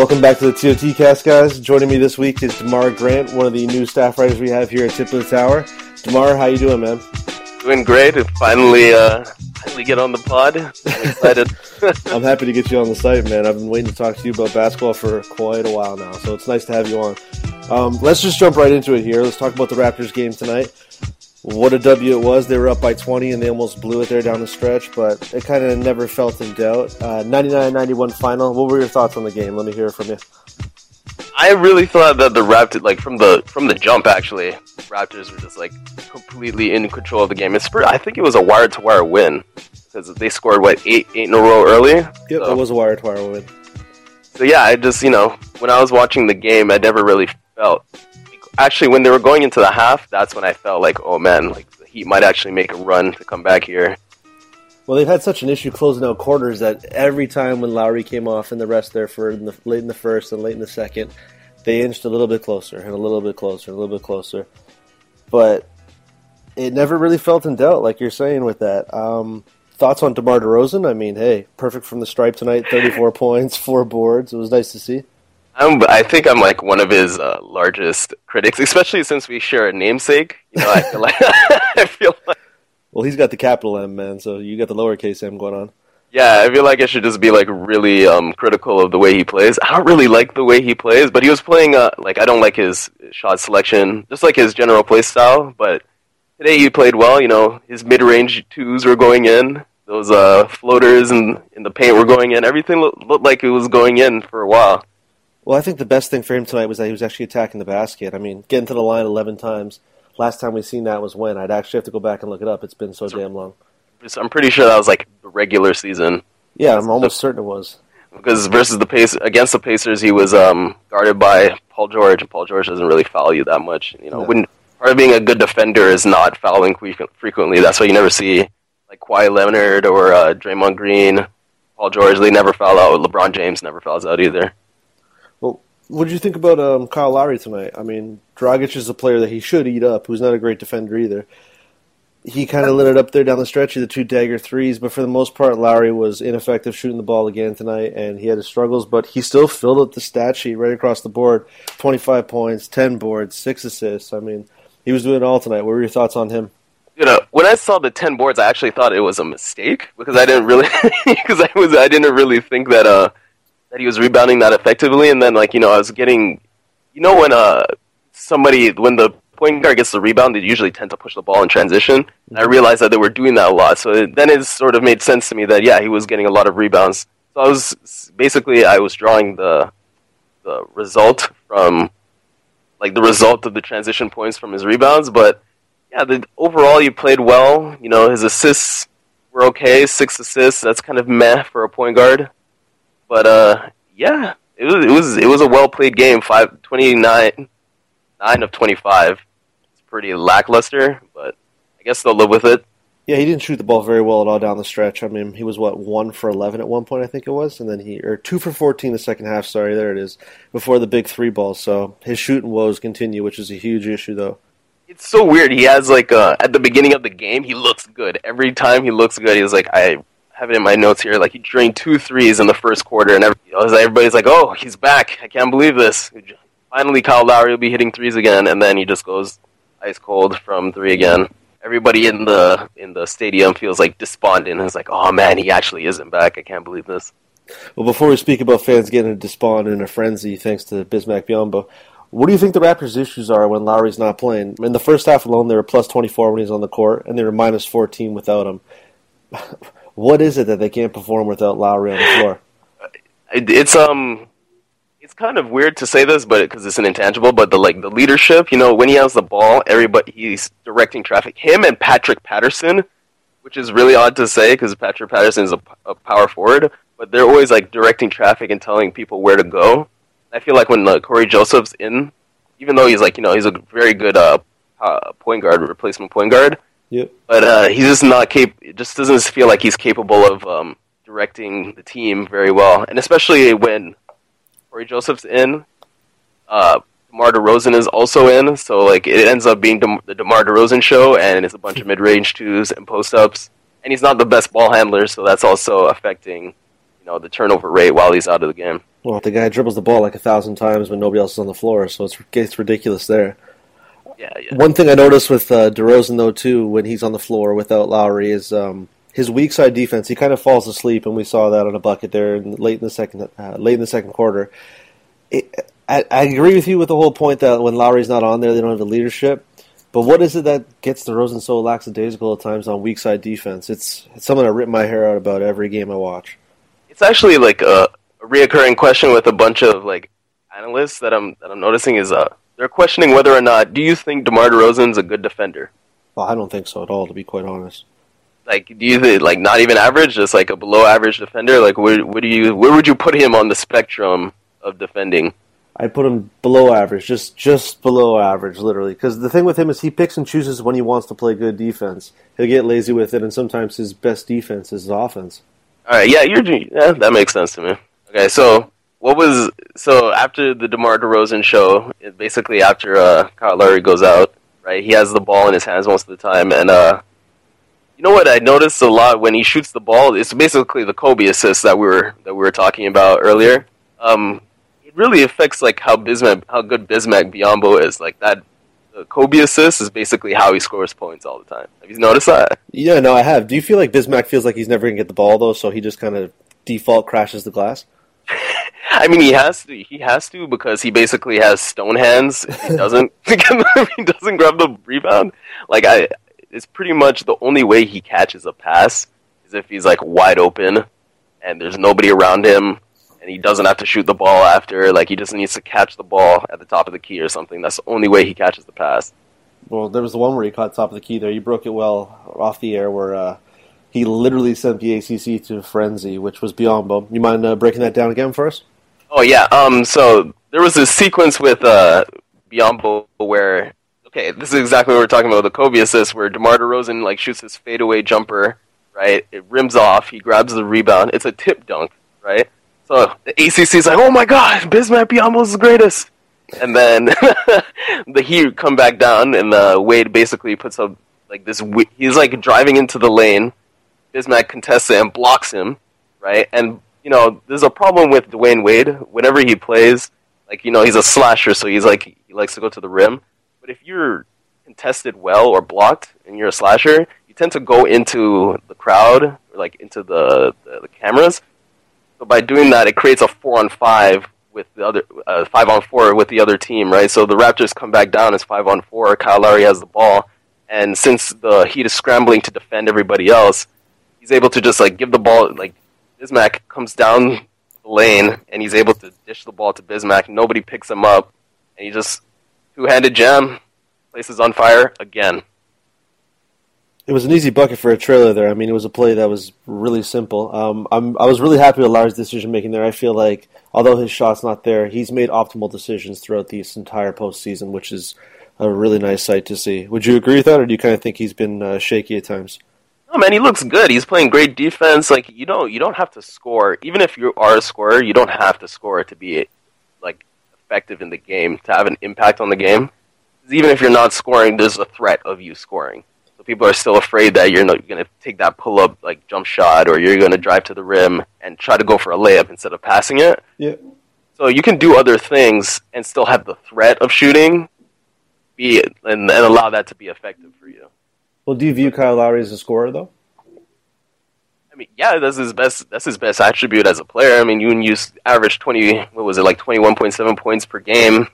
Welcome back to the TOT Cast, guys. Joining me this week is Demar Grant, one of the new staff writers we have here at Tip of the Tower. Demar, how you doing, man? Doing great. Finally get on the pod. I'm excited. I'm happy to get you on the site, man. I've been waiting to talk to you about basketball for quite a while now, so it's nice to have you on. Let's just jump right into it here. Let's talk about the Raptors game tonight. What a W it was. They were up by 20, and they almost blew it there down the stretch, but it kind of never felt in doubt. 99-91 final. What were your thoughts on the game? Let me hear from you. I really thought that the Raptors, from the jump, actually, the Raptors were just, completely in control of the game. I think it was a wire-to-wire win, because they scored, eight in a row early? Yep, so. It was a wire-to-wire win. So, yeah, I just, when I was watching the game, I never really felt... Actually, when they were going into the half, that's when I felt the Heat might actually make a run to come back here. Well, they've had such an issue closing out quarters that every time when Lowry came off and the rest there for late in the first and late in the second, they inched a little bit closer and a little bit closer and a little bit closer. But it never really felt in doubt, like you're saying with that. Thoughts on DeMar DeRozan? I mean, hey, perfect from the stripe tonight, 34 points, 4 boards. It was nice to see. I think I'm one of his largest critics, especially since we share a namesake. I feel like. Well, he's got the capital M, man. So you got the lowercase m going on. Yeah, I feel like I should just be really critical of the way he plays. I don't really like the way he plays, but he was playing I don't like his shot selection, just like his general play style. But today he played well. His mid-range twos were going in. Those floaters in the paint were going in. Everything looked like it was going in for a while. Well, I think the best thing for him tonight was that he was actually attacking the basket. I mean, getting to the line 11 times. Last time we seen that was when? I'd actually have to go back and look it up. It's been so damn long. I'm pretty sure that was the regular season. Yeah, I'm almost certain it was. Because against the Pacers, he was guarded by Paul George. Paul George doesn't really foul you that much. No. When part of being a good defender is not fouling frequently. That's why you never see Kawhi Leonard or Draymond Green, Paul George. They never foul out. LeBron James never fouls out either. Well, what did you think about Kyle Lowry tonight? I mean, Dragic is a player that he should eat up, who's not a great defender either. He kind of lit it up there down the stretch of the 2 dagger threes, but for the most part, Lowry was ineffective shooting the ball again tonight, and he had his struggles, but he still filled up the stat sheet right across the board. 25 points, 10 boards, 6 assists. I mean, he was doing it all tonight. What were your thoughts on him? When I saw the 10 boards, I actually thought it was a mistake, because I didn't really I didn't really think that... that he was rebounding that effectively, and then, I was getting... when when the point guard gets the rebound, they usually tend to push the ball in transition, and I realized that they were doing that a lot, then it sort of made sense to me that, yeah, he was getting a lot of rebounds. So I was drawing the result from, the result of the transition points from his rebounds, but, yeah, overall, he played well. His assists were okay, 6 assists, that's kind of meh for a point guard. But yeah, it was a well played game. 9 of 25. It's pretty lackluster, but I guess they'll live with it. Yeah, he didn't shoot the ball very well at all down the stretch. I mean, he was 1 for 11 at one point, I think it was, and then 2 for 14 the second half. Sorry, there it is. Before the big 3 ball, so his shooting woes continue, which is a huge issue though. It's so weird. He has at the beginning of the game, he looks good every time. He looks good. He's I have it in my notes here. He drained 2 threes in the first quarter, and everybody's like, "Oh, he's back! I can't believe this! Finally, Kyle Lowry will be hitting threes again." And then he just goes ice cold from 3 again. Everybody in the stadium feels despondent. It's "Oh man, he actually isn't back! I can't believe this." Well, before we speak about fans getting a despondent and a frenzy, thanks to Bismack Biyombo, what do you think the Raptors' issues are when Lowry's not playing? In the first half alone, they were plus 24 when he was on the court, and they were minus 14 without him. What is it that they can't perform without Lowry on the floor? It's kind of weird to say this, but because it's an intangible. But the leadership, when he has the ball, he's directing traffic. Him and Patrick Patterson, which is really odd to say because Patrick Patterson is a power forward, but they're always directing traffic and telling people where to go. I feel when Corey Joseph's in, even though he's he's a very good point guard, replacement point guard. Yep. But he's just it just doesn't feel like he's capable of directing the team very well. And especially when Corey Joseph's in, DeMar DeRozan is also in. So it ends up being the DeMar DeRozan show, and it's a bunch of mid-range twos and post-ups. And he's not the best ball handler, so that's also affecting the turnover rate while he's out of the game. Well, the guy dribbles the ball like 1,000 times when nobody else is on the floor, so it's ridiculous there. Yeah. One thing I noticed with DeRozan, though, too, when he's on the floor without Lowry is his weak side defense. He kind of falls asleep, and we saw that on a bucket there late in the second quarter. I agree with you with the whole point that when Lowry's not on there, they don't have the leadership. But what is it that gets DeRozan so lackadaisical at times on weak side defense? It's something I rip my hair out about every game I watch. It's actually like a reoccurring question with a bunch of like analysts that I'm noticing is they're questioning whether or not, do you think DeMar DeRozan's a good defender? Well, I don't think so at all, to be quite honest. Like, do you think, like, not even average, just like a below average defender? Like, where would you put him on the spectrum of defending? I put him below average, just below average, literally. Because the thing with him is he picks and chooses when he wants to play good defense. He'll get lazy with it, and sometimes his best defense is his offense. All right, yeah, that makes sense to me. Okay, so after the DeMar DeRozan show, basically after Kyle Lowry goes out, right? He has the ball in his hands most of the time, and you know what I noticed a lot when he shoots the ball? It's basically the Kobe assist that we were talking about earlier. It really affects like how good Bismack Biyombo is. Like that, the Kobe assist is basically how he scores points all the time. Have you noticed that? Yeah, no, I have. Do you feel like Bismack feels like he's never gonna get the ball though, so he just kind of default crashes the glass? I mean, he has to because he basically has stone hands. He doesn't grab the rebound. Like it's pretty much the only way he catches a pass is if he's like wide open and there's nobody around him. And he doesn't have to shoot the ball after. Like, he just needs to catch the ball at the top of the key or something. That's the only way he catches the pass. Well, there was the one where he caught top of the key there. You broke it well off the air where he literally sent the ACC to frenzy, which was Biyombo. You mind breaking that down again for us? Oh, yeah. So there was this sequence with Biyombo where, okay, this is exactly what we're talking about, the Kobe assist, where DeMar DeRozan, like, shoots his fadeaway jumper, right? It rims off. He grabs the rebound. It's a tip dunk, right? So the ACC's like, oh my God, Bismack Biyombo's the greatest. And then the Heat come back down, and Wade basically puts up like this. He's like driving into the lane. Bismack contests it and blocks him, right? And you know, there's a problem with Dwayne Wade whenever he plays. Like, you know, he's a slasher, so he's like he likes to go to the rim. But if you're contested well or blocked, and you're a slasher, you tend to go into the crowd or like into the cameras. So by doing that, it creates a 4-on-5 with the other 5-on-4 with the other team, right? So the Raptors come back down as 5-on-4. Kyle Lowry has the ball, and since the Heat is scrambling to defend everybody else, he's able to just like give the ball. Like Bismack comes down the lane, and he's able to dish the ball to Bismack. Nobody picks him up, and he just two-handed jam, places on fire again. It was an easy bucket for a trailer there. I mean, it was a play that was really simple. I was really happy with Lowry's decision-making there. I feel like, although his shot's not there, he's made optimal decisions throughout this entire postseason, which is a really nice sight to see. Would you agree with that, or do you kind of think he's been shaky at times? No, man, he looks good. He's playing great defense. Like, you don't have to score. Even if you are a scorer, you don't have to score to be like effective in the game, to have an impact on the game. Even if you're not scoring, there's a threat of you scoring. People are still afraid that you're not going to take that pull-up like jump shot, or you're going to drive to the rim and try to go for a layup instead of passing it. Yeah. So you can do other things and still have the threat of shooting, and allow that to be effective for you. Well, do you view Kyle Lowry as a scorer, though? I mean, yeah, that's his best. That's his best attribute as a player. I mean, you average 21.7 points per game.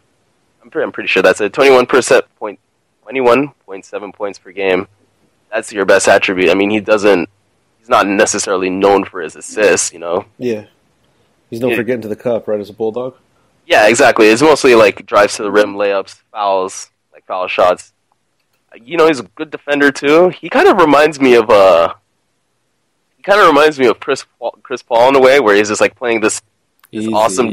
I'm pretty sure that's it. 21.7 points per game. That's your best attribute. I mean, he's not necessarily known for his assists, you know? Yeah. He's known for getting to the cup, right, as a Bulldog? Yeah, exactly. It's mostly, like, drives to the rim, layups, fouls, like, foul shots. You know, he's a good defender, too. He kind of reminds me of, Chris Paul in a way, where he's just, like, playing this awesome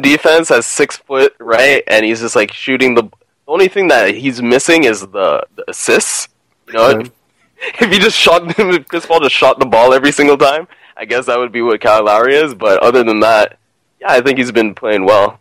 defense as 6 foot, right? And he's just, like, shooting the... The only thing that he's missing is the assists. You know, if he just if Chris Paul just shot the ball every single time, I guess that would be what Kyle Lowry is. But other than that, yeah, I think he's been playing well.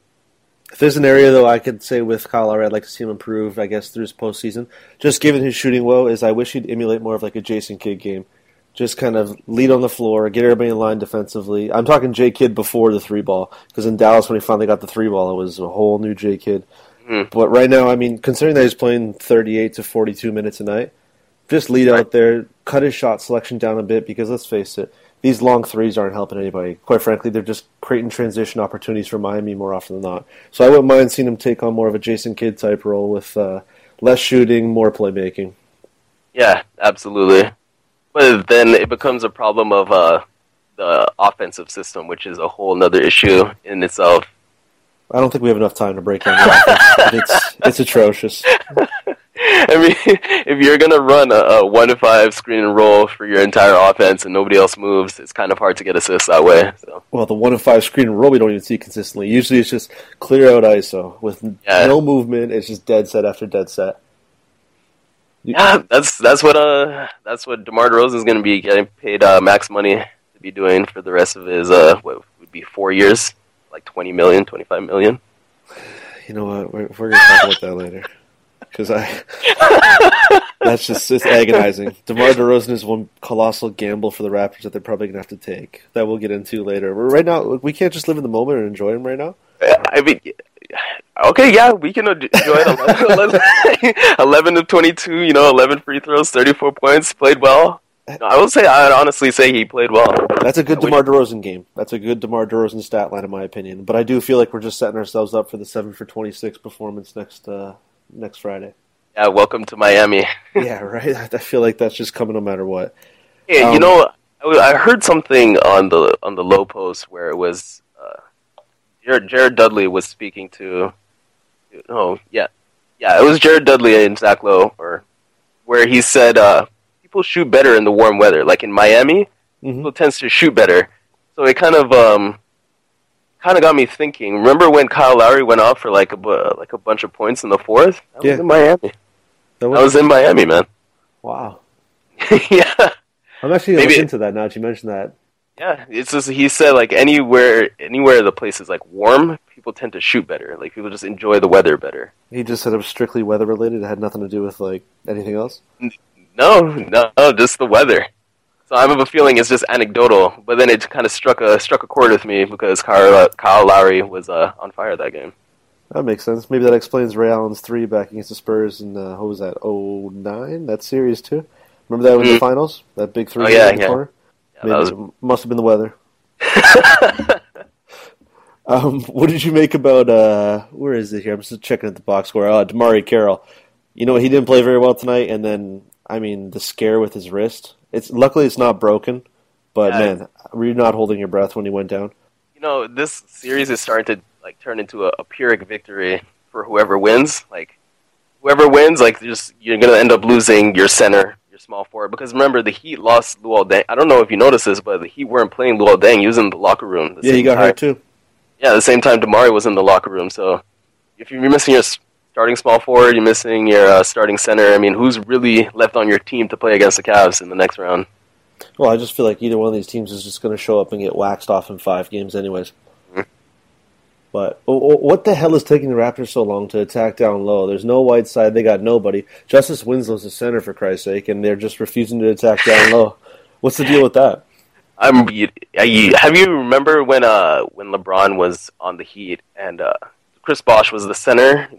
If there's an area, though, I could say with Kyle Lowry, I'd like to see him improve, I guess, through his postseason. Just given his shooting woe, I wish he'd emulate more of like a Jason Kidd game. just kind of lead on the floor, get everybody in line defensively. I'm talking J-Kidd before the three ball, because in Dallas when he finally got the three ball, it was a whole new J-Kidd. Mm-hmm. But right now, I mean, considering that he's playing 38 to 42 minutes a night, just lead out there, cut his shot selection down a bit, because let's face it, these long threes aren't helping anybody. Quite frankly, they're just creating transition opportunities for Miami more often than not. So I wouldn't mind seeing him take on more of a Jason Kidd type role with less shooting, more playmaking. Yeah, absolutely. But then it becomes a problem of the offensive system, which is a whole other issue in itself. I don't think we have enough time to break down the offense. It's atrocious. I mean, if you're going to run a 1-5 screen and roll for your entire offense and nobody else moves, it's kind of hard to get assists that way. So. Well, the 1-5 screen and roll we don't even see consistently. Usually it's just clear out ISO with no movement. It's just dead set after dead set. Yeah, that's what DeMar DeRozan is going to be getting paid max money to be doing for the rest of his, what would be 4 years, like $20 million, $25 million. You know what? We're going to talk about that later. Because that's just, it's agonizing. DeMar DeRozan is one colossal gamble for the Raptors that they're probably going to have to take. That we'll get into later. But right now, we can't just live in the moment and enjoy him right now. I mean, okay, yeah, we can enjoy it. 11 to 22, 11 free throws, 34 points, played well. No, I'd honestly say he played well. That's a good DeMar DeRozan game. That's a good DeMar DeRozan stat line, in my opinion. But I do feel like we're just setting ourselves up for the 7 for 26 performance next Friday. Yeah, welcome to Miami. Yeah, right? I feel like that's just coming no matter what. Yeah, I heard something on the low post where it was Jared Dudley was speaking to... it was Jared Dudley and Zach Lowe, where he said people shoot better in the warm weather. Like in Miami, people tends to shoot better. So it kind of got me thinking. Remember when Kyle Lowry went off for like a bunch of points in the fourth? That was in Miami. That was in Miami, man. Wow. Yeah. I'm actually going to look into that now that you mentioned that. Yeah, it's just he said like anywhere the place is like warm, people tend to shoot better. Like people just enjoy the weather better. He just said it was strictly weather related. It had nothing to do with like anything else. No, just the weather. So I have a feeling it's just anecdotal, but then it kind of struck a chord with me because Kyle Lowry was on fire that game. That makes sense. Maybe that explains Ray Allen's three back against the Spurs in, what was that, 09? That series, too? Remember that was the finals? That big three in the corner? Yeah, it must have been the weather. What did you make about, where is it here? I'm just checking at the box score. DeMarre Carroll. You know, he didn't play very well tonight, and then, I mean, the scare with his wrist... Luckily, it's not broken, but man, were you not holding your breath when he went down? You know, this series is starting to like turn into a Pyrrhic victory for whoever wins. Like, you're going to end up losing your center, your small forward. Because remember, the Heat lost Luol Deng. I don't know if you noticed this, but the Heat weren't playing Luol Deng. He was in the locker room. He got hurt too. Yeah, the same time DeMarre was in the locker room. So if you're missing your starting small forward, you're missing your starting center. I mean, who's really left on your team to play against the Cavs in the next round? Well, I just feel like either one of these teams is just going to show up and get waxed off in 5 games anyways. But what the hell is taking the Raptors so long to attack down low? There's no white side. They got nobody. Justice Winslow's a center, for Christ's sake, and they're just refusing to attack down low. What's the deal with that? Have you remember when LeBron was on the Heat and... Chris Bosh was the center.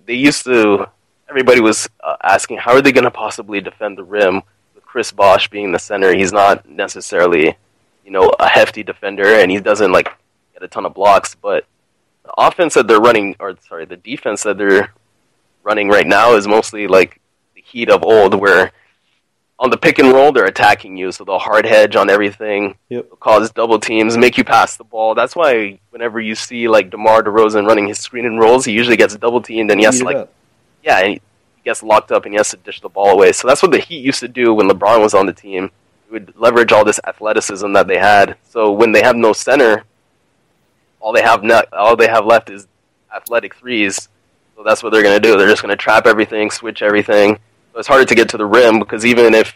Everybody was asking, how are they going to possibly defend the rim with Chris Bosh being the center? He's not necessarily, a hefty defender, and he doesn't, get a ton of blocks, but the defense that they're running right now is mostly, the Heat of old, where on the pick and roll, they're attacking you, so they'll hard hedge on everything, cause double teams, make you pass the ball. That's why whenever you see, DeMar DeRozan running his screen and rolls, he usually gets double-teamed, and he has to, and he gets locked up, and he has to dish the ball away. So that's what the Heat used to do when LeBron was on the team. It would leverage all this athleticism that they had. So when they have no center, all they have left is athletic threes. So that's what they're going to do. They're just going to trap everything, switch everything. So it's harder to get to the rim because even if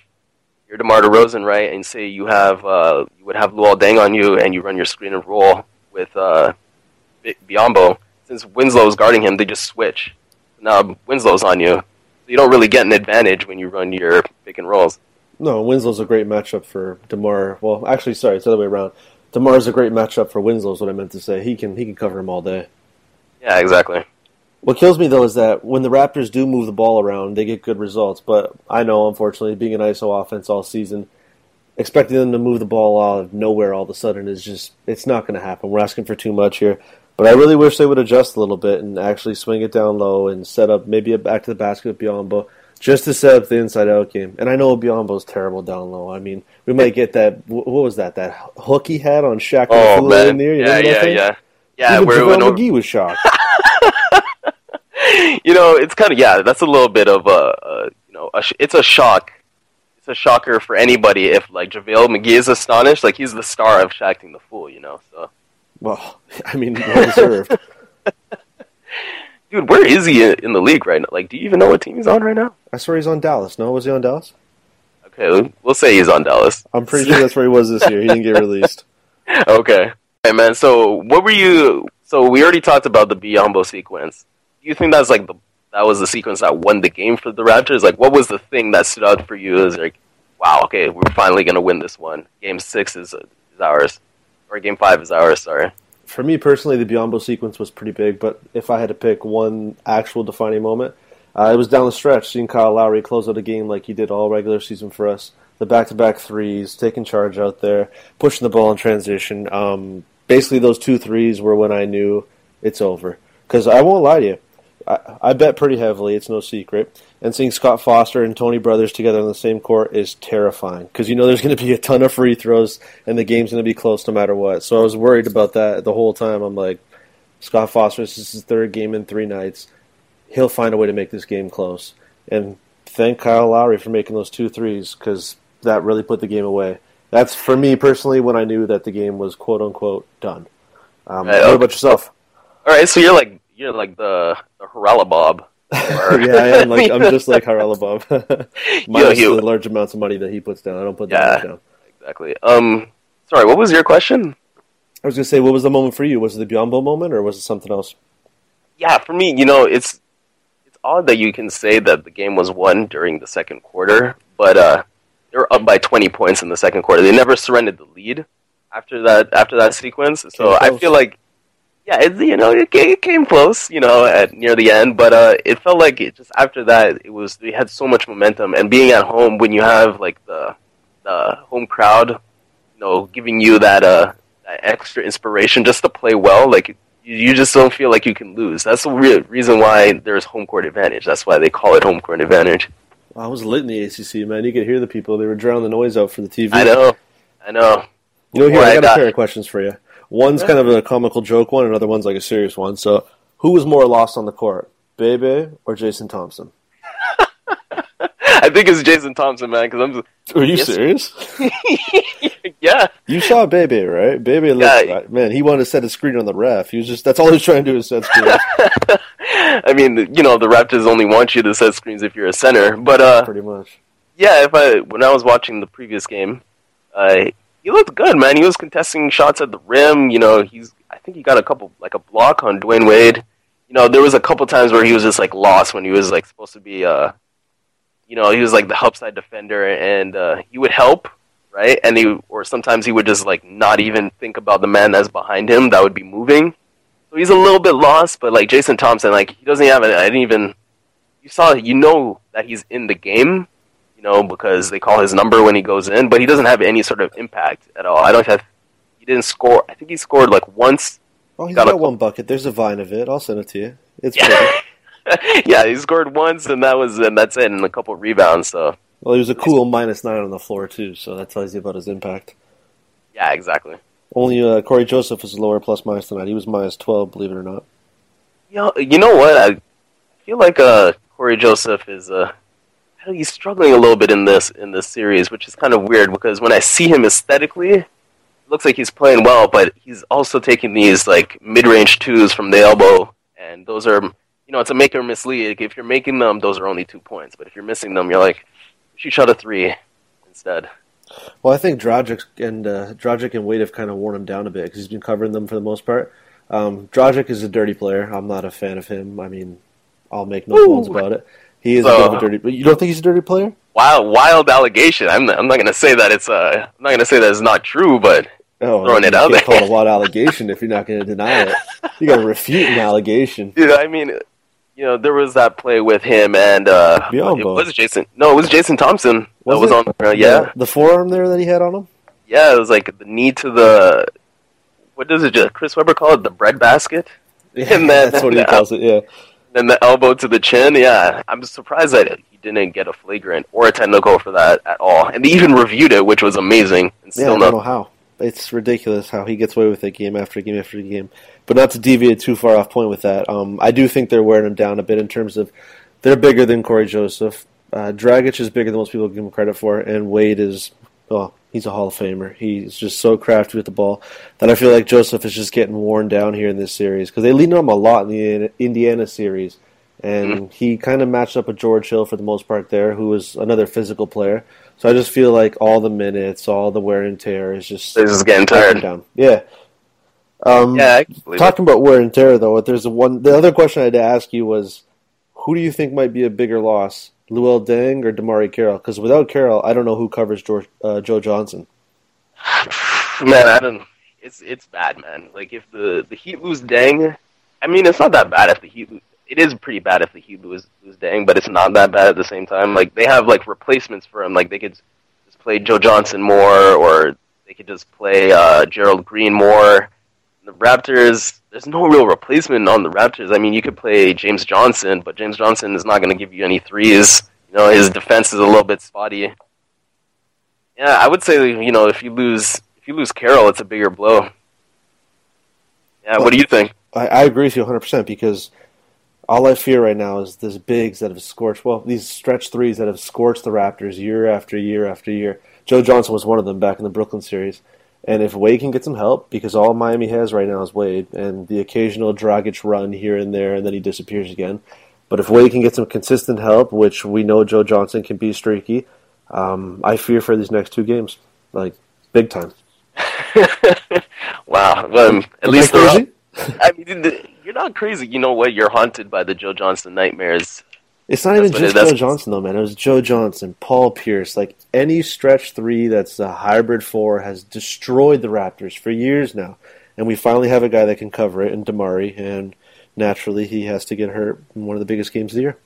you're DeMar DeRozan, right, and say you have you would have Luol Deng on you and you run your screen and roll with Biyombo, since Winslow's guarding him, they just switch. Now Winslow's on you, so you don't really get an advantage when you run your pick and rolls. No, Winslow's a great matchup for DeMar. Well, actually, sorry, it's the other way around. DeMar's a great matchup for Winslow is what I meant to say. He can cover him all day. Yeah, exactly. What kills me, though, is that when the Raptors do move the ball around, they get good results. But I know, unfortunately, being an ISO offense all season, expecting them to move the ball out of nowhere all of a sudden is just, it's not going to happen. We're asking for too much here. But I really wish they would adjust a little bit and actually swing it down low and set up maybe a back to the basket with Biyombo just to set up the inside-out game. And I know Biyombo's terrible down low. I mean, we might get that, what was that, that hook he had on Shaq? Oh, man. In there, you know that thing? Yeah. Even JaVale McGee was shocked. You know, it's kind of, yeah, that's a little bit of it's a shock. It's a shocker for anybody if, like, JaVale McGee is astonished. Like, he's the star of Shaqting the Fool, you know, so. Well, I mean, well deserved. Dude, where is he in the league right now? Like, do you even know what team he's on right now? I swear he's on Dallas. No, was he on Dallas? Okay, we'll say he's on Dallas. I'm pretty sure that's where he was this year. He didn't get released. Okay. Hey, man, so so we already talked about the Biyombo sequence. Do you think that's, like, that was the sequence that won the game for the Raptors? Like, what was the thing that stood out for you? It was like, wow, okay, we're finally going to win this one. Game 6 is ours. Or Game 5 is ours, sorry. For me personally, the Biyombo sequence was pretty big, but if I had to pick one actual defining moment, it was down the stretch, seeing Kyle Lowry close out a game like he did all regular season for us. The back-to-back threes, taking charge out there, pushing the ball in transition. Basically, those two threes were when I knew it's over. Because I won't lie to you, I bet pretty heavily, it's no secret. And seeing Scott Foster and Tony Brothers together on the same court is terrifying because you know there's going to be a ton of free throws and the game's going to be close no matter what. So I was worried about that the whole time. I'm like, Scott Foster, this is his third game in 3 nights. He'll find a way to make this game close. And thank Kyle Lowry for making those 2 threes because that really put the game away. That's, for me personally, when I knew that the game was quote-unquote done. Hey, okay. What about yourself? All right, so you're like the Haralabob. Yeah, I am. Like, I'm just like Haralabob. Minus the large amounts of money that he puts down. I don't put that down. Exactly. Sorry, what was your question? I was going to say, what was the moment for you? Was it the Biyombo moment or was it something else? Yeah, for me, you know, it's odd that you can say that the game was won during the second quarter, but they were up by 20 points in the second quarter. They never surrendered the lead after that sequence. So I feel like, yeah, it came close, you know, near the end, but it felt like it just after that we had so much momentum, and being at home when you have like the home crowd, you know, giving you that extra inspiration just to play well, like you just don't feel like you can lose. That's the real reason why there's home court advantage. That's why they call it home court advantage. Well, I was lit in the ACC, man. You could hear the people; they were drowning the noise out for the TV. I know. You know, here I got a pair of questions for you. One's kind of a comical joke one, another one's like a serious one. So, who was more lost on the court, Bebe or Jason Thompson? I think it's Jason Thompson, man. Are you serious? Yeah. You saw Bebe, right? Bebe looked like, man, he wanted to set a screen on the ref. He was just, that's all he was trying to do is set screens. I mean, you know, the Raptors only want you to set screens if you're a center, but pretty much. Yeah, when I was watching the previous game, he looked good, man. He was contesting shots at the rim. You know, I think he got a couple, like a block on Dwayne Wade. You know, there was a couple times where he was just like lost when he was like supposed to be, you know, he was like the help side defender, and he would help, right? And or sometimes he would just like not even think about the man that's behind him that would be moving. So he's a little bit lost, but like Jason Thompson, like he doesn't have you saw, you know, that he's in the game. You know, because they call his number when he goes in, but he doesn't have any sort of impact at all. He didn't score. I think he scored like once. Oh, he's got one bucket. There's a vine of it. I'll send it to you. It's pretty. Yeah, he scored once, and that's it, and a couple rebounds. So. Well, he was a cool -9 on the floor too, so that tells you about his impact. Yeah, exactly. Only Corey Joseph was lower plus-minus tonight. He was -12, believe it or not. You know what? I feel like Corey Joseph is he's struggling a little bit in this series, which is kind of weird because when I see him aesthetically, it looks like he's playing well, but he's also taking these like mid-range 2s from the elbow, and those are, you know, it's a make or miss league. If you're making them, those are only 2 points, but if you're missing them, you're like, she shot a 3 instead. Well, I think Dragic and Wade have kind of worn him down a bit because he's been covering them for the most part. Dragic is a dirty player. I'm not a fan of him. I mean, I'll make no bones about it. He is a dirty. But you don't think he's a dirty player? wild allegation. I'm not gonna say that it's I'm not gonna say that it's not true, but throwing it out there. You can't call a wild allegation if you're not gonna deny it. You gotta refute an allegation. Yeah, I mean, you know, there was that play with him and it was Jason Thompson that was on the forearm there that he had on him. Yeah, it was like the knee to the, what does it, Chris Webber call it, the bread basket? Yeah, and then, that's what he calls it, yeah. And the elbow to the chin, yeah. I'm surprised that he didn't get a flagrant or a technical for that at all. And they even reviewed it, which was amazing. And still I don't know how. It's ridiculous how he gets away with it game after game after game. But not to deviate too far off point with that, I do think they're wearing him down a bit in terms of they're bigger than Corey Joseph. Dragic is bigger than most people give him credit for, and Wade is... oh, he's a Hall of Famer. He's just so crafty with the ball that I feel like Joseph is just getting worn down here in this series because they leaned on him a lot in the Indiana series, and he kind of matched up with George Hill for the most part there, who was another physical player. So I just feel like all the minutes, all the wear and tear is just... this is getting tired. Down. Yeah. Talking about wear and tear, though, there's the other question I had to ask you was, who do you think might be a bigger loss? Luol Deng or DeMarre Carroll? Because without Carroll, I don't know who covers Joe Johnson. Man, I don't. It's bad, man. Like if the Heat lose Deng, I mean it's not that bad if the Heat. It is pretty bad if the Heat lose Deng, but it's not that bad at the same time. Like they have like replacements for him. Like they could just play Joe Johnson more, or they could just play Gerald Green more. The Raptors, there's no real replacement on the Raptors. I mean, you could play James Johnson, but James Johnson is not going to give you any threes. You know, his defense is a little bit spotty. Yeah, I would say, you know, if you lose Carroll, it's a bigger blow. Yeah, what do you think? I agree with you 100% because all I fear right now is these bigs that have scorched, well, these stretch threes that have scorched the Raptors year after year after year. Joe Johnson was one of them back in the Brooklyn series. And if Wade can get some help, because all Miami has right now is Wade, and the occasional Dragic run here and there, and then he disappears again. But if Wade can get some consistent help, which we know Joe Johnson can be streaky, I fear for these next two games, like big time. Wow. Well, at least crazy? I mean, you're not crazy. You know what? You're haunted by the Joe Johnson nightmares. It's not even just Joe Johnson, though, man. It was Joe Johnson, Paul Pierce. Like, any stretch three that's a hybrid four has destroyed the Raptors for years now. And we finally have a guy that can cover it in DeMarre, and naturally he has to get hurt in one of the biggest games of the year.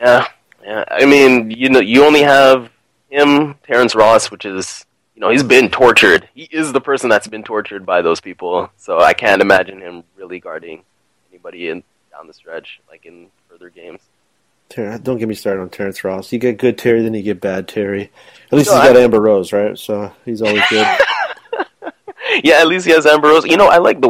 Yeah. I mean, you know, you only have him, Terrence Ross, which is, you know, he's been tortured. He is the person that's been tortured by those people. So I can't imagine him really guarding anybody down the stretch, like in further games. Don't get me started on Terrence Ross. You get good Terry, then you get bad Terry. At least he's got Amber Rose, right? So he's always good. Yeah, at least he has Amber Rose. You know, I like the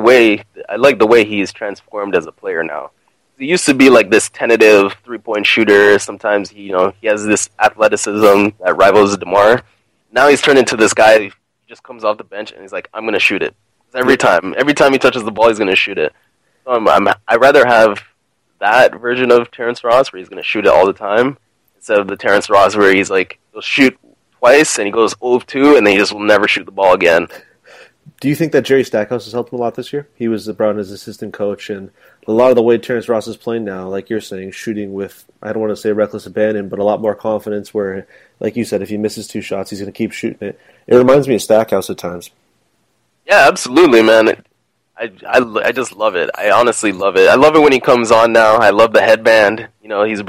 way he's transformed as a player now. He used to be like this tentative three-point shooter. Sometimes he has this athleticism that rivals DeMar. Now he's turned into this guy who just comes off the bench and he's like, I'm going to shoot it. Every time he touches the ball, he's going to shoot it. So I'd rather have that version of Terrence Ross where he's going to shoot it all the time instead of the Terrence Ross where he's like, he'll shoot twice and he goes 0-2 and then he just will never shoot the ball again. Do you think that Jerry Stackhouse has helped him a lot this year? He was brought in as assistant coach, and a lot of the way Terrence Ross is playing now, like you're saying, shooting with, I don't want to say reckless abandon, but a lot more confidence where, like you said, if he misses two shots, he's going to keep shooting it. It reminds me of Stackhouse at times. Yeah, absolutely, man. I just love it. I honestly love it. I love it when he comes on now. I love the headband. You know, he's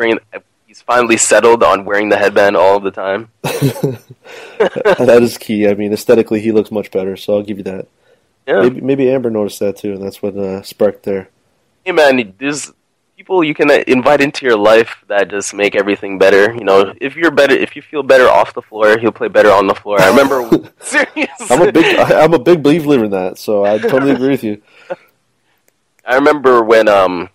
finally settled on wearing the headband all the time. That is key. I mean, aesthetically, he looks much better, so I'll give you that. Yeah. Maybe Amber noticed that, too, and that's what sparked there. Hey, man, there's people you can invite into your life that just make everything better. You know, if you feel better off the floor, he'll play better on the floor. I remember, seriously, I'm a big believer in that, so I totally agree with you. I remember when I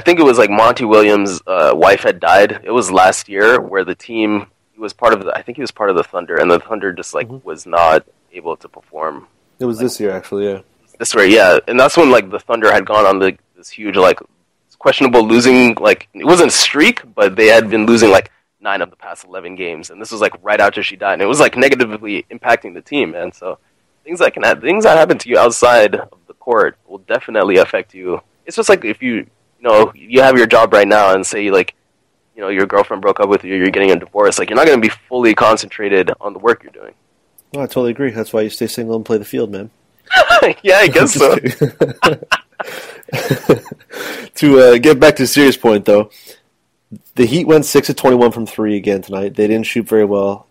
think it was like Monty Williams' wife had died. It was last year where the team he was part of the Thunder, and the Thunder just like was not able to perform. It was like, this year, actually, yeah. This year, yeah, and that's when like the Thunder had gone on this huge, like, questionable losing, like, it wasn't a streak, but they had been losing, like, 9 of the past 11 games, and this was, like, right after she died, and it was, like, negatively impacting the team, man, so things that happen to you outside of the court will definitely affect you. It's just like if you have your job right now and say, like, you know, your girlfriend broke up with you, you're getting a divorce, like, you're not going to be fully concentrated on the work you're doing. No, I totally agree. That's why you stay single and play the field, man. Yeah, I guess so. To get back to the serious point, though, the Heat went 6 of 21 from three again tonight. They didn't shoot very well.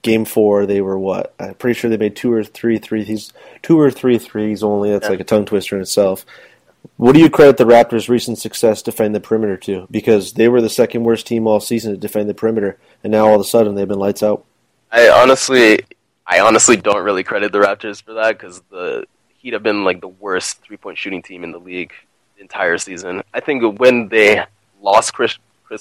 Game four, they were what? I'm pretty sure they made two or three threes only. That's like a tongue twister in itself. What do you credit the Raptors' recent success defending the perimeter to? Because they were the second worst team all season to defend the perimeter, and now all of a sudden they've been lights out. I honestly don't really credit the Raptors for that, because the Heat have been like the worst three-point shooting team in the league the entire season. I think when they lost Chris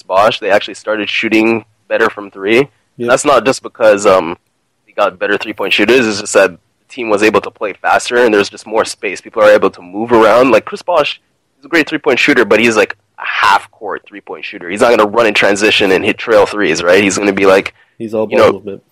Bosh, they actually started shooting better from three. Yep. That's not just because they got better three-point shooters. It's just that the team was able to play faster, and there's just more space. People are able to move around. Like, Chris Bosh is a great three-point shooter, but he's like a half-court three-point shooter. He's not going to run in transition and hit trail threes, right? He's going to be like... He's all ball movement.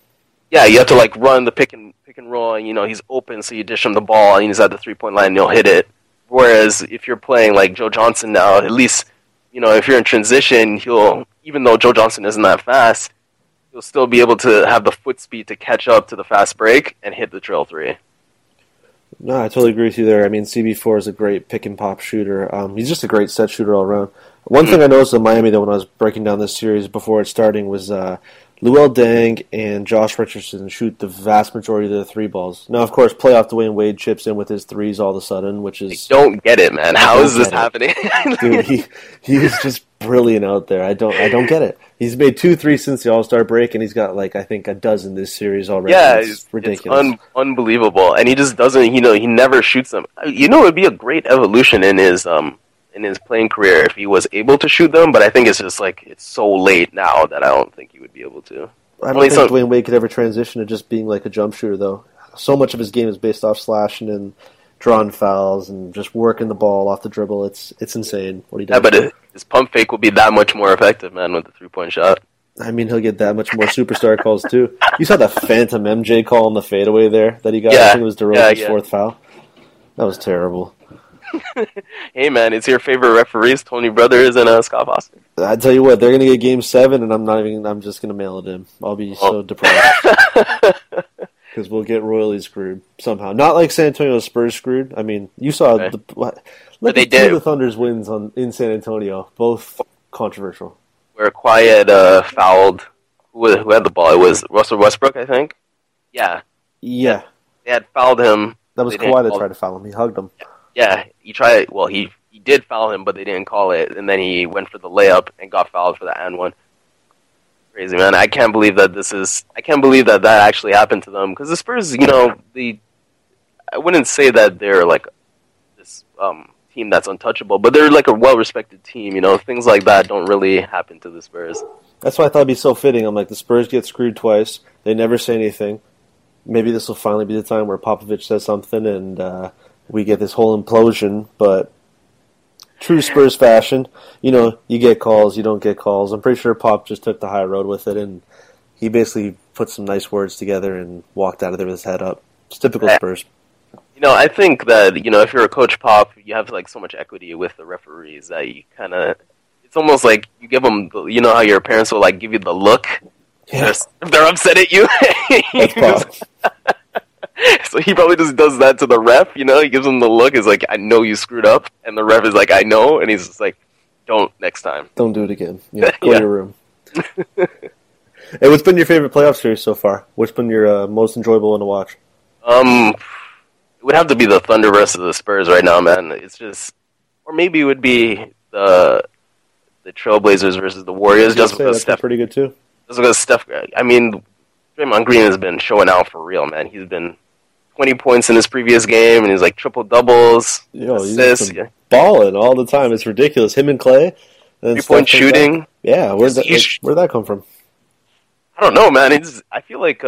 Yeah, you have to like run the pick and roll, and you know he's open, so you dish him the ball, and he's at the three-point line, and he'll hit it. Whereas if you're playing like Joe Johnson now, at least, you know, if you're in transition, he'll, even though Joe Johnson isn't that fast... you'll still be able to have the foot speed to catch up to the fast break and hit the trail three. No, I totally agree with you there. I mean, CB4 is a great pick-and-pop shooter. He's just a great set shooter all around. One thing I noticed in Miami, though, when I was breaking down this series before it starting, was Luol Deng and Josh Richardson shoot the vast majority of their three balls. Now, of course, playoff Dwayne Wade chips in with his threes all of a sudden, which is... I don't get it, man. How is this happening? Dude, he is just... brilliant out there. I don't get it. He's made 2 threes since the All-Star break, and he's got like I think a dozen this series already. Yeah, it's ridiculous, unbelievable. And he just doesn't. You know, he never shoots them. You know, it would be a great evolution in his playing career if he was able to shoot them. But I think it's just like it's so late now that I don't think he would be able to. I don't think Dwayne Wade could ever transition to just being like a jump shooter, though. So much of his game is based off slashing and drawn fouls and just working the ball off the dribble. It's insane what he does. Yeah, but his pump fake will be that much more effective, man, with the three-point shot. I mean, he'll get that much more superstar calls, too. You saw that phantom MJ call on the fadeaway there that he got? Yeah, I think it was DeRozan's fourth foul. That was terrible. Hey, man, it's your favorite referees, Tony Brothers and Scott Foster. I tell you what, they're going to get Game 7, and I'm just going to mail it in. I'll be so depressed. Because we'll get royally screwed somehow. Not like San Antonio Spurs screwed. I mean, you saw the Thunder's wins in San Antonio. Both controversial. Where Kawhi had fouled. Who had the ball? It was Russell Westbrook, I think. Yeah. They had fouled him. That was Kawhi that tried to foul him. He hugged him. Yeah. He tried. Well, he did foul him, but they didn't call it. And then he went for the layup and got fouled for the and one. Crazy, man. I can't believe that that actually happened to them. Because the Spurs, you know, I wouldn't say that they're like this team that's untouchable, but they're like a well-respected team, you know. Things like that don't really happen to the Spurs. That's why I thought it'd be so fitting. I'm like, the Spurs get screwed twice. They never say anything. Maybe this will finally be the time where Popovich says something and we get this whole implosion, but... true Spurs fashion, you know, you get calls, you don't get calls. I'm pretty sure Pop just took the high road with it, and he basically put some nice words together and walked out of there with his head up. It's typical Spurs. You know, I think that, you know, if you're a coach, Pop, you have, like, so much equity with the referees that you kind of... it's almost like you give them... you know how your parents will, like, give you the look? Yeah. If they're upset at you? That's Pop. So he probably just does that to the ref, you know? He gives him the look. He's like, I know you screwed up. And the ref is like, I know. And he's just like, don't next time. Don't do it again. Yeah, go to your room. Hey, what's been your favorite playoff series so far? What's been your most enjoyable one to watch? It would have to be the Thunder versus the Spurs right now, man. It's just... or maybe it would be the Trailblazers versus the Warriors. Just because Steph... pretty good, too. Just because Steph... I mean, Draymond Green has been showing out for real, man. He's been... 20 points in his previous game, and he's like triple doubles, assists, balling all the time. It's ridiculous. Him and Klay, 3-point shooting. Back. Yeah, where'd that come from? I don't know, man. I feel like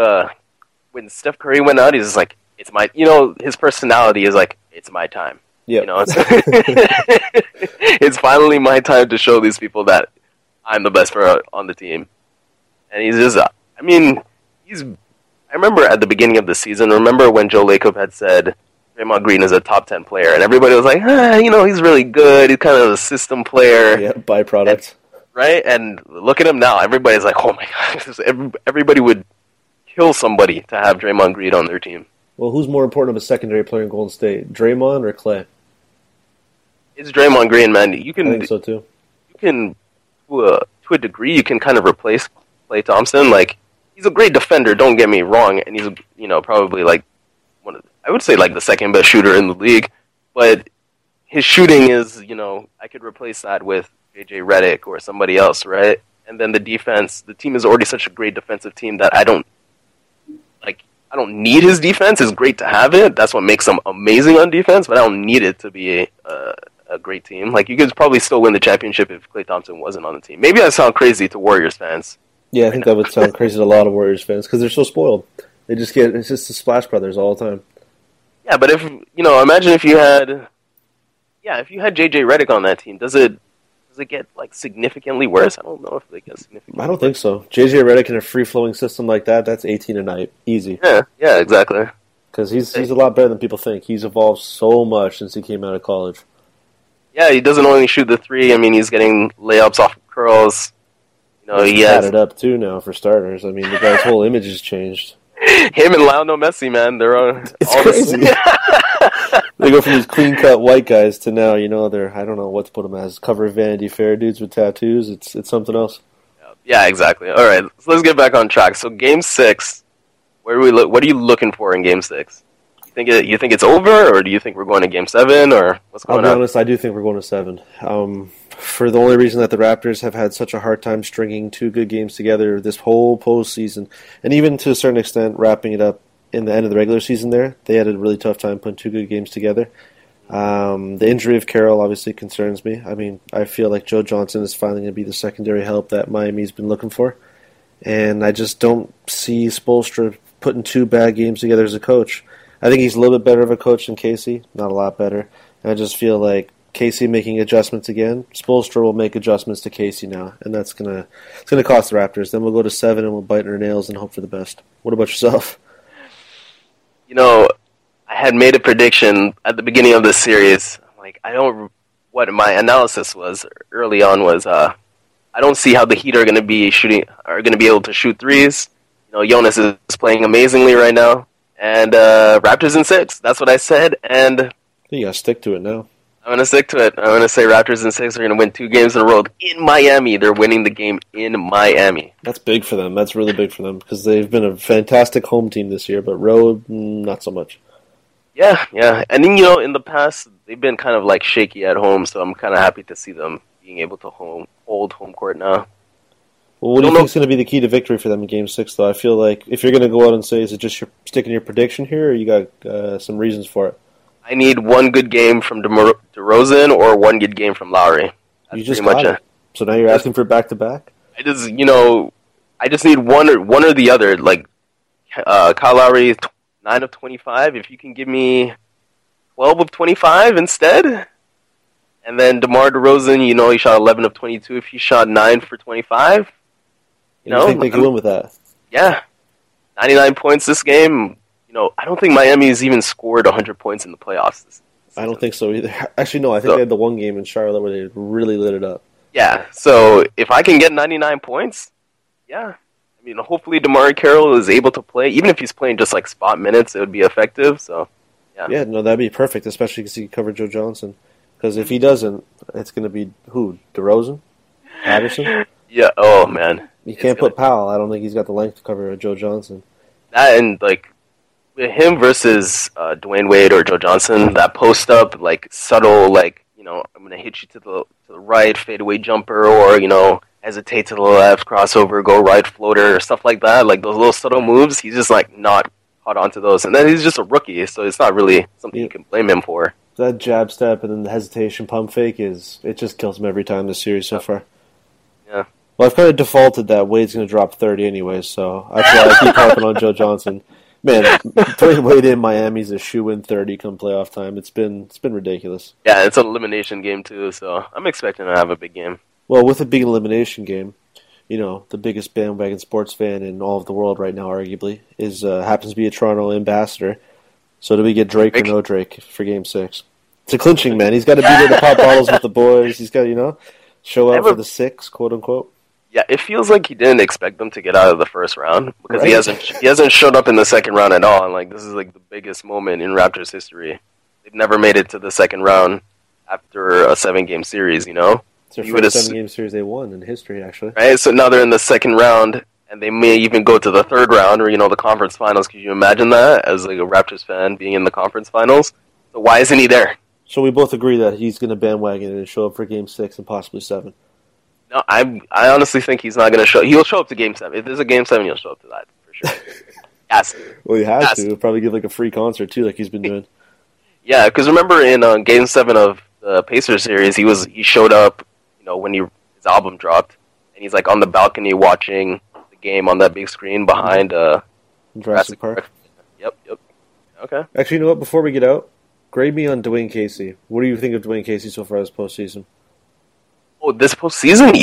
when Steph Curry went out, he's just like, it's my. You know, his personality is like, it's my time. Yeah, you know, it's finally my time to show these people that I'm the best player on the team. And he's just, I mean, he's. I remember at the beginning of the season, remember when Joe Lacob had said Draymond Green is a top 10 player, and everybody was like, you know, he's really good. He's kind of a system player. Yeah, byproduct. right? And look at him now. Everybody's like, oh my God. Everybody would kill somebody to have Draymond Green on their team. Well, who's more important of a secondary player in Golden State, Draymond or Klay? It's Draymond Green, man. You can, I think so too. You can, to a degree, you can kind of replace Klay Thompson. Like, he's a great defender. Don't get me wrong, and he's, you know, probably like one of the, I would say like the second best shooter in the league. But his shooting is, you know, I could replace that with A.J. Redick or somebody else, right? And then the defense, the team is already such a great defensive team that I don't need his defense. It's great to have it. That's what makes him amazing on defense, but I don't need it to be a great team. Like, you could probably still win the championship if Klay Thompson wasn't on the team. Maybe that sounds crazy to Warriors fans. Yeah, I think that would sound crazy to a lot of Warriors fans because they're so spoiled. They just get, it's just the Splash Brothers all the time. Yeah, but if, you know, imagine if you had, yeah, if you had J.J. Redick on that team, does it get, like, significantly worse? I don't know if it gets significantly worse. I don't think so. J.J. Redick in a free-flowing system like that, that's 18 a night. Easy. Yeah, exactly. Because he's a lot better than people think. He's evolved so much since he came out of college. Yeah, he doesn't only shoot the three. I mean, he's getting layups off of curls. You know, he's added up, too, now, for starters. I mean, the guy's whole image has changed. Him and Lionel Messi, man, they're on. It's all crazy. They go from these clean-cut white guys to now, you know, they're, I don't know what to put them as, cover Vanity Fair dudes with tattoos. It's something else. Yeah, exactly. All right, so let's get back on track. So Game 6, what are you looking for in Game 6? You think it's over, or do you think we're going to Game 7, or what's going on? I'll be honest, I do think we're going to 7. For the only reason that the Raptors have had such a hard time stringing two good games together this whole postseason, and even to a certain extent wrapping it up in the end of the regular season there, they had a really tough time putting two good games together. The injury of Carroll obviously concerns me. I mean, I feel like Joe Johnson is finally going to be the secondary help that Miami's been looking for, and I just don't see Spoelstra putting two bad games together as a coach. I think he's a little bit better of a coach than Casey, not a lot better. And I just feel like Casey making adjustments again, Spoelstra will make adjustments to Casey now, and that's gonna cost the Raptors. Then we'll go to 7 and we'll bite our nails and hope for the best. What about yourself? You know, I had made a prediction at the beginning of this series. Like, what my analysis was early on was, I don't see how the Heat are going to be able to shoot threes. You know, Jonas is playing amazingly right now. And Raptors in 6. That's what I said. And you gotta stick to it now. I'm gonna stick to it. I'm gonna say Raptors in 6 are gonna win 2 games in a row in Miami. They're winning the game in Miami. That's big for them. That's really big for them because they've been a fantastic home team this year, but road, not so much. Yeah. And then, you know, in the past they've been kind of like shaky at home, so I'm kind of happy to see them being able to hold home court now. Well, what do you think is going to be the key to victory for them in Game 6, though? I feel like if you're going to go out and say, is it just sticking your prediction here, or you got some reasons for it? I need one good game from DeRozan or one good game from Lowry. That's, you just got it. So now you're asking for back-to-back? I just need one or the other. Like, Kyle Lowry, 9 of 25. If you can give me 12 of 25 instead... And then DeMar DeRozan, you know, he shot 11 of 22. If he shot 9 for 25... You think they can win with that? Yeah. 99 points this game. You know, I don't think Miami's even scored 100 points in the playoffs this season. I don't think so either. Actually, no, I think they had the one game in Charlotte where they really lit it up. Yeah, so if I can get 99 points, yeah. I mean, hopefully DeMarre Carroll is able to play. Even if he's playing just, like, spot minutes, it would be effective, so, yeah. Yeah, no, that'd be perfect, especially because he could cover Joe Johnson. Because if he doesn't, it's going to be who? DeRozan? Patterson? Yeah, oh, man. You can't put Powell. I don't think he's got the length to cover Joe Johnson. That and, like, him versus Dwayne Wade or Joe Johnson, that post-up, like, subtle, like, you know, I'm going to hit you to the right, fadeaway jumper, or, you know, hesitate to the left, crossover, go right, floater, stuff like that. Like, those little subtle moves, he's just, like, not caught onto those. And then he's just a rookie, so it's not really something you can blame him for. That jab step and then the hesitation pump fake it just kills him every time this series so far. Yeah. Well, I've kind of defaulted that Wade's going to drop 30 anyway, so that's why I keep harping on Joe Johnson. Man, Dwayne Wade in Miami's a shoe-in 30 come playoff time. It's been ridiculous. Yeah, it's an elimination game too, so I'm expecting to have a big game. Well, with a big elimination game, you know, the biggest bandwagon sports fan in all of the world right now, arguably, is happens to be a Toronto ambassador. So do we get Drake or no Drake for Game 6? It's a clinching, man. He's got to be there to pop bottles with the boys. He's got, you know... Show up for the six, quote unquote. Yeah, it feels like he didn't expect them to get out of the first round because right? he hasn't showed up in the second round at all. And like this is like the biggest moment in Raptors history. They've never made it to the second round after a 7-game series. You know, it's their first 7-game series they won in history, actually. Right, so now they're in the second round, and they may even go to the third round or you know the conference finals. Could you imagine that as like a Raptors fan being in the conference finals? So why isn't he there? So we both agree that he's going to bandwagon and show up for Game 6 and possibly 7. No, I honestly think he's not going to show up. He'll show up to Game 7. If there's a Game 7, he'll show up to that, for sure. Yes. Well, he has to. He'll probably give like a free concert, too, like he's been doing. Yeah, because remember in Game 7 of the Pacers series, he showed up you know, when his album dropped, and he's like on the balcony watching the game on that big screen behind Jurassic Park. Yep. Okay. Actually, you know what? Before we get out, grade me on Dwayne Casey. What do you think of Dwayne Casey so far this postseason? Oh, this postseason?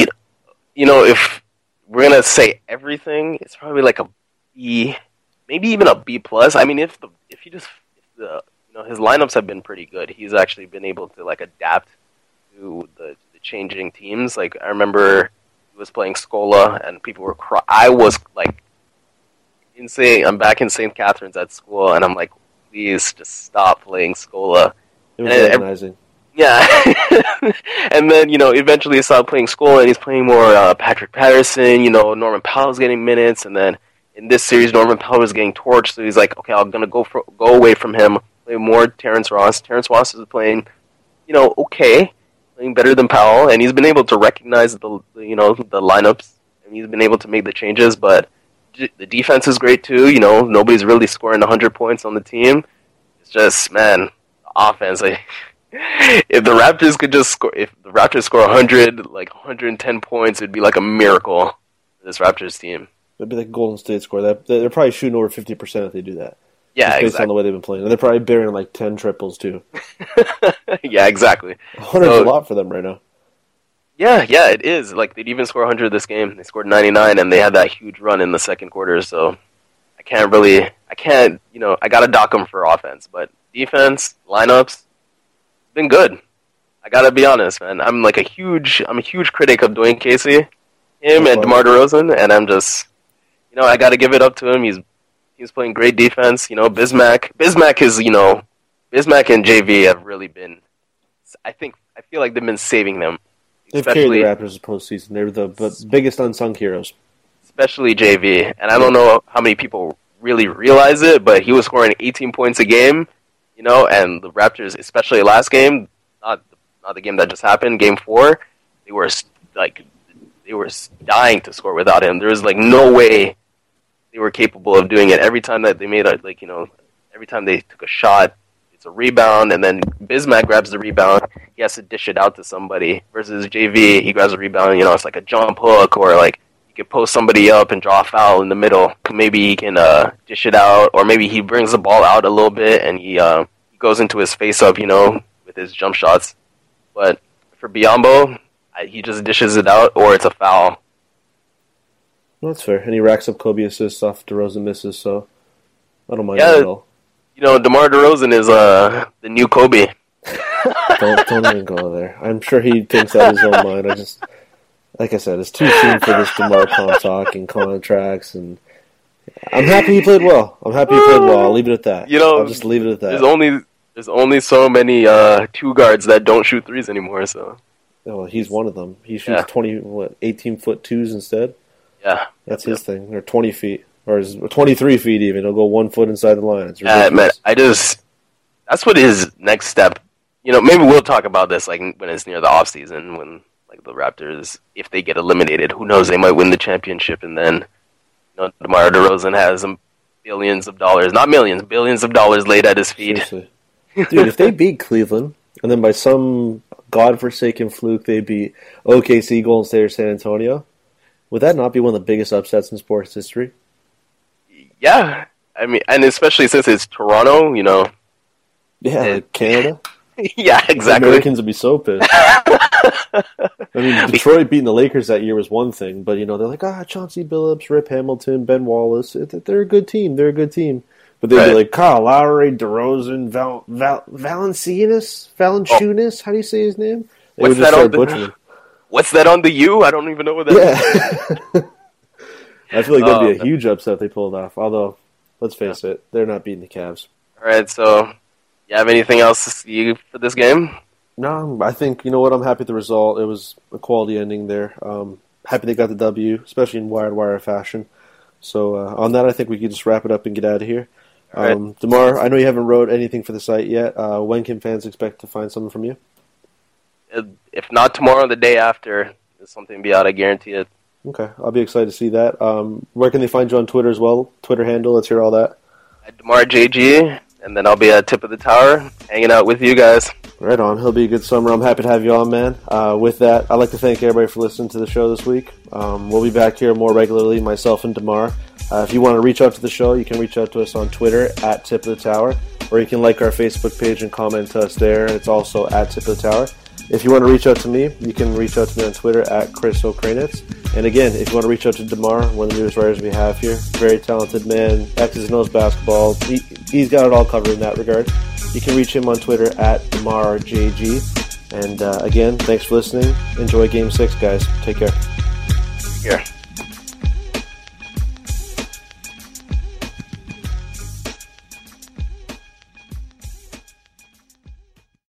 You know, if we're going to say everything, it's probably like a B, maybe even a B+. I mean, if his lineups have been pretty good. He's actually been able to, like, adapt to the changing teams. Like, I remember he was playing Scola, and people were crying. I was, like, insane. I'm back in St. Catharines at school, and I'm like, please just stop playing Scola. It was agonizing. Yeah. And then, you know, eventually he stopped playing Scola and he's playing more Patrick Patterson, you know, Norman Powell's getting minutes. And then in this series, Norman Powell was getting torched. So he's like, okay, I'm going to go away from him, play more Terrence Ross. Terrence Ross is playing, you know, okay, playing better than Powell. And he's been able to recognize the lineups. And he's been able to make the changes, but the defense is great too. You know, nobody's really scoring 100 points on the team. It's just, man, the offense. Like, if the Raptors score 100, like 110 points, it'd be like a miracle for this Raptors team. It'd be like a Golden State score. They're probably shooting over 50% if they do that. Yeah, just based on the way they've been playing, and they're probably burying like 10 triples too. Yeah, exactly. 100's a lot for them right now. Yeah, it is. Like, they'd even score 100 this game. They scored 99, and they had that huge run in the second quarter, so I gotta dock them for offense, but defense, lineups, been good. I gotta be honest, man. I'm like a huge critic of Dwayne Casey, and DeMar DeRozan, and I'm just, you know, I gotta give it up to him. He's playing great defense, you know, Bismack and JV have really been, I feel like they've been saving them. They've carried the Raptors postseason. They're the biggest unsung heroes. Especially JV. And I don't know how many people really realize it, but he was scoring 18 points a game, you know, and the Raptors, especially last game, not the game that just happened, game 4, they were dying to score without him. There was, like, no way they were capable of doing it. Every time that they made a, like, you know, every time they took a shot, it's a rebound, and then Bismack grabs the rebound. He has to dish it out to somebody. Versus JV, he grabs a rebound, you know, it's like a jump hook, or like he could post somebody up and draw a foul in the middle. Maybe he can dish it out, or maybe he brings the ball out a little bit and he goes into his face-up, you know, with his jump shots. But for Biyombo, he just dishes it out, or it's a foul. Well, that's fair. And he racks up Kobe assists off DeRozan misses, so I don't mind that at all. You know, DeMar DeRozan is the new Kobe. Don't even go there. I'm sure he thinks that in his own mind. I just, like I said, it's too soon for this DeMar talk and contracts. And I'm happy he played well. I'll leave it at that. You know, I'll just leave it at that. There's only so many two guards that don't shoot threes anymore. So, well, he's one of them. He shoots 18-foot twos instead. Yeah, that's his thing. They're 20 feet. Or 23 feet even. He'll go 1 foot inside the line. It's ridiculous. Yeah, man, that's what his next step. You know, maybe we'll talk about this like when it's near the off season, when like the Raptors, if they get eliminated, who knows? They might win the championship, and then you know, DeMar DeRozan has billions of dollars, not millions, billions of dollars laid at his feet. Seriously. Dude, if they beat Cleveland, and then by some godforsaken fluke they beat OKC, Golden State, or San Antonio, would that not be one of the biggest upsets in sports history? Yeah, I mean, and especially since it's Toronto, you know. Yeah, like Canada. Yeah, exactly. The Americans would be so pissed. I mean, Detroit beating the Lakers that year was one thing, but, you know, they're like, Chauncey Billups, Rip Hamilton, Ben Wallace, they're a good team. But they'd be like, Kyle Lowry, DeRozan, Valanciunas, how do you say his name? They would just start butchering. What's that on the U? I don't even know what that is. I feel like that'd be a huge upset if they pulled off. Although, let's face it, they're not beating the Cavs. All right, so you have anything else to see for this game? No, I think, you know what, I'm happy with the result. It was a quality ending there. Happy they got the W, especially in wire-to-wire fashion. So on that, I think we can just wrap it up and get out of here. Right. DeMar, I know you haven't wrote anything for the site yet. When can fans expect to find something from you? If not tomorrow, the day after, there's something to be out, I guarantee it. Okay, I'll be excited to see that. Where can they find you on Twitter as well? Twitter handle, let's hear all that. At DemarJG, and then I'll be at Tip of the Tower, hanging out with you guys. Right on, it'll be a good summer. I'm happy to have you on, man. With that, I'd like to thank everybody for listening to the show this week. We'll be back here more regularly, myself and DeMar. If you want to reach out to the show, you can reach out to us on Twitter, at Tip of the Tower, or you can like our Facebook page and comment to us there. It's also at Tip of the Tower. If you want to reach out to me, you can reach out to me on Twitter, at Chris O'Kranitz. And again, if you want to reach out to DeMar, one of the newest writers we have here, very talented man, X's and O's basketball. He's got it all covered in that regard. You can reach him on Twitter, at DemarJG. And again, thanks for listening. Enjoy Game 6, guys. Take care. Take care.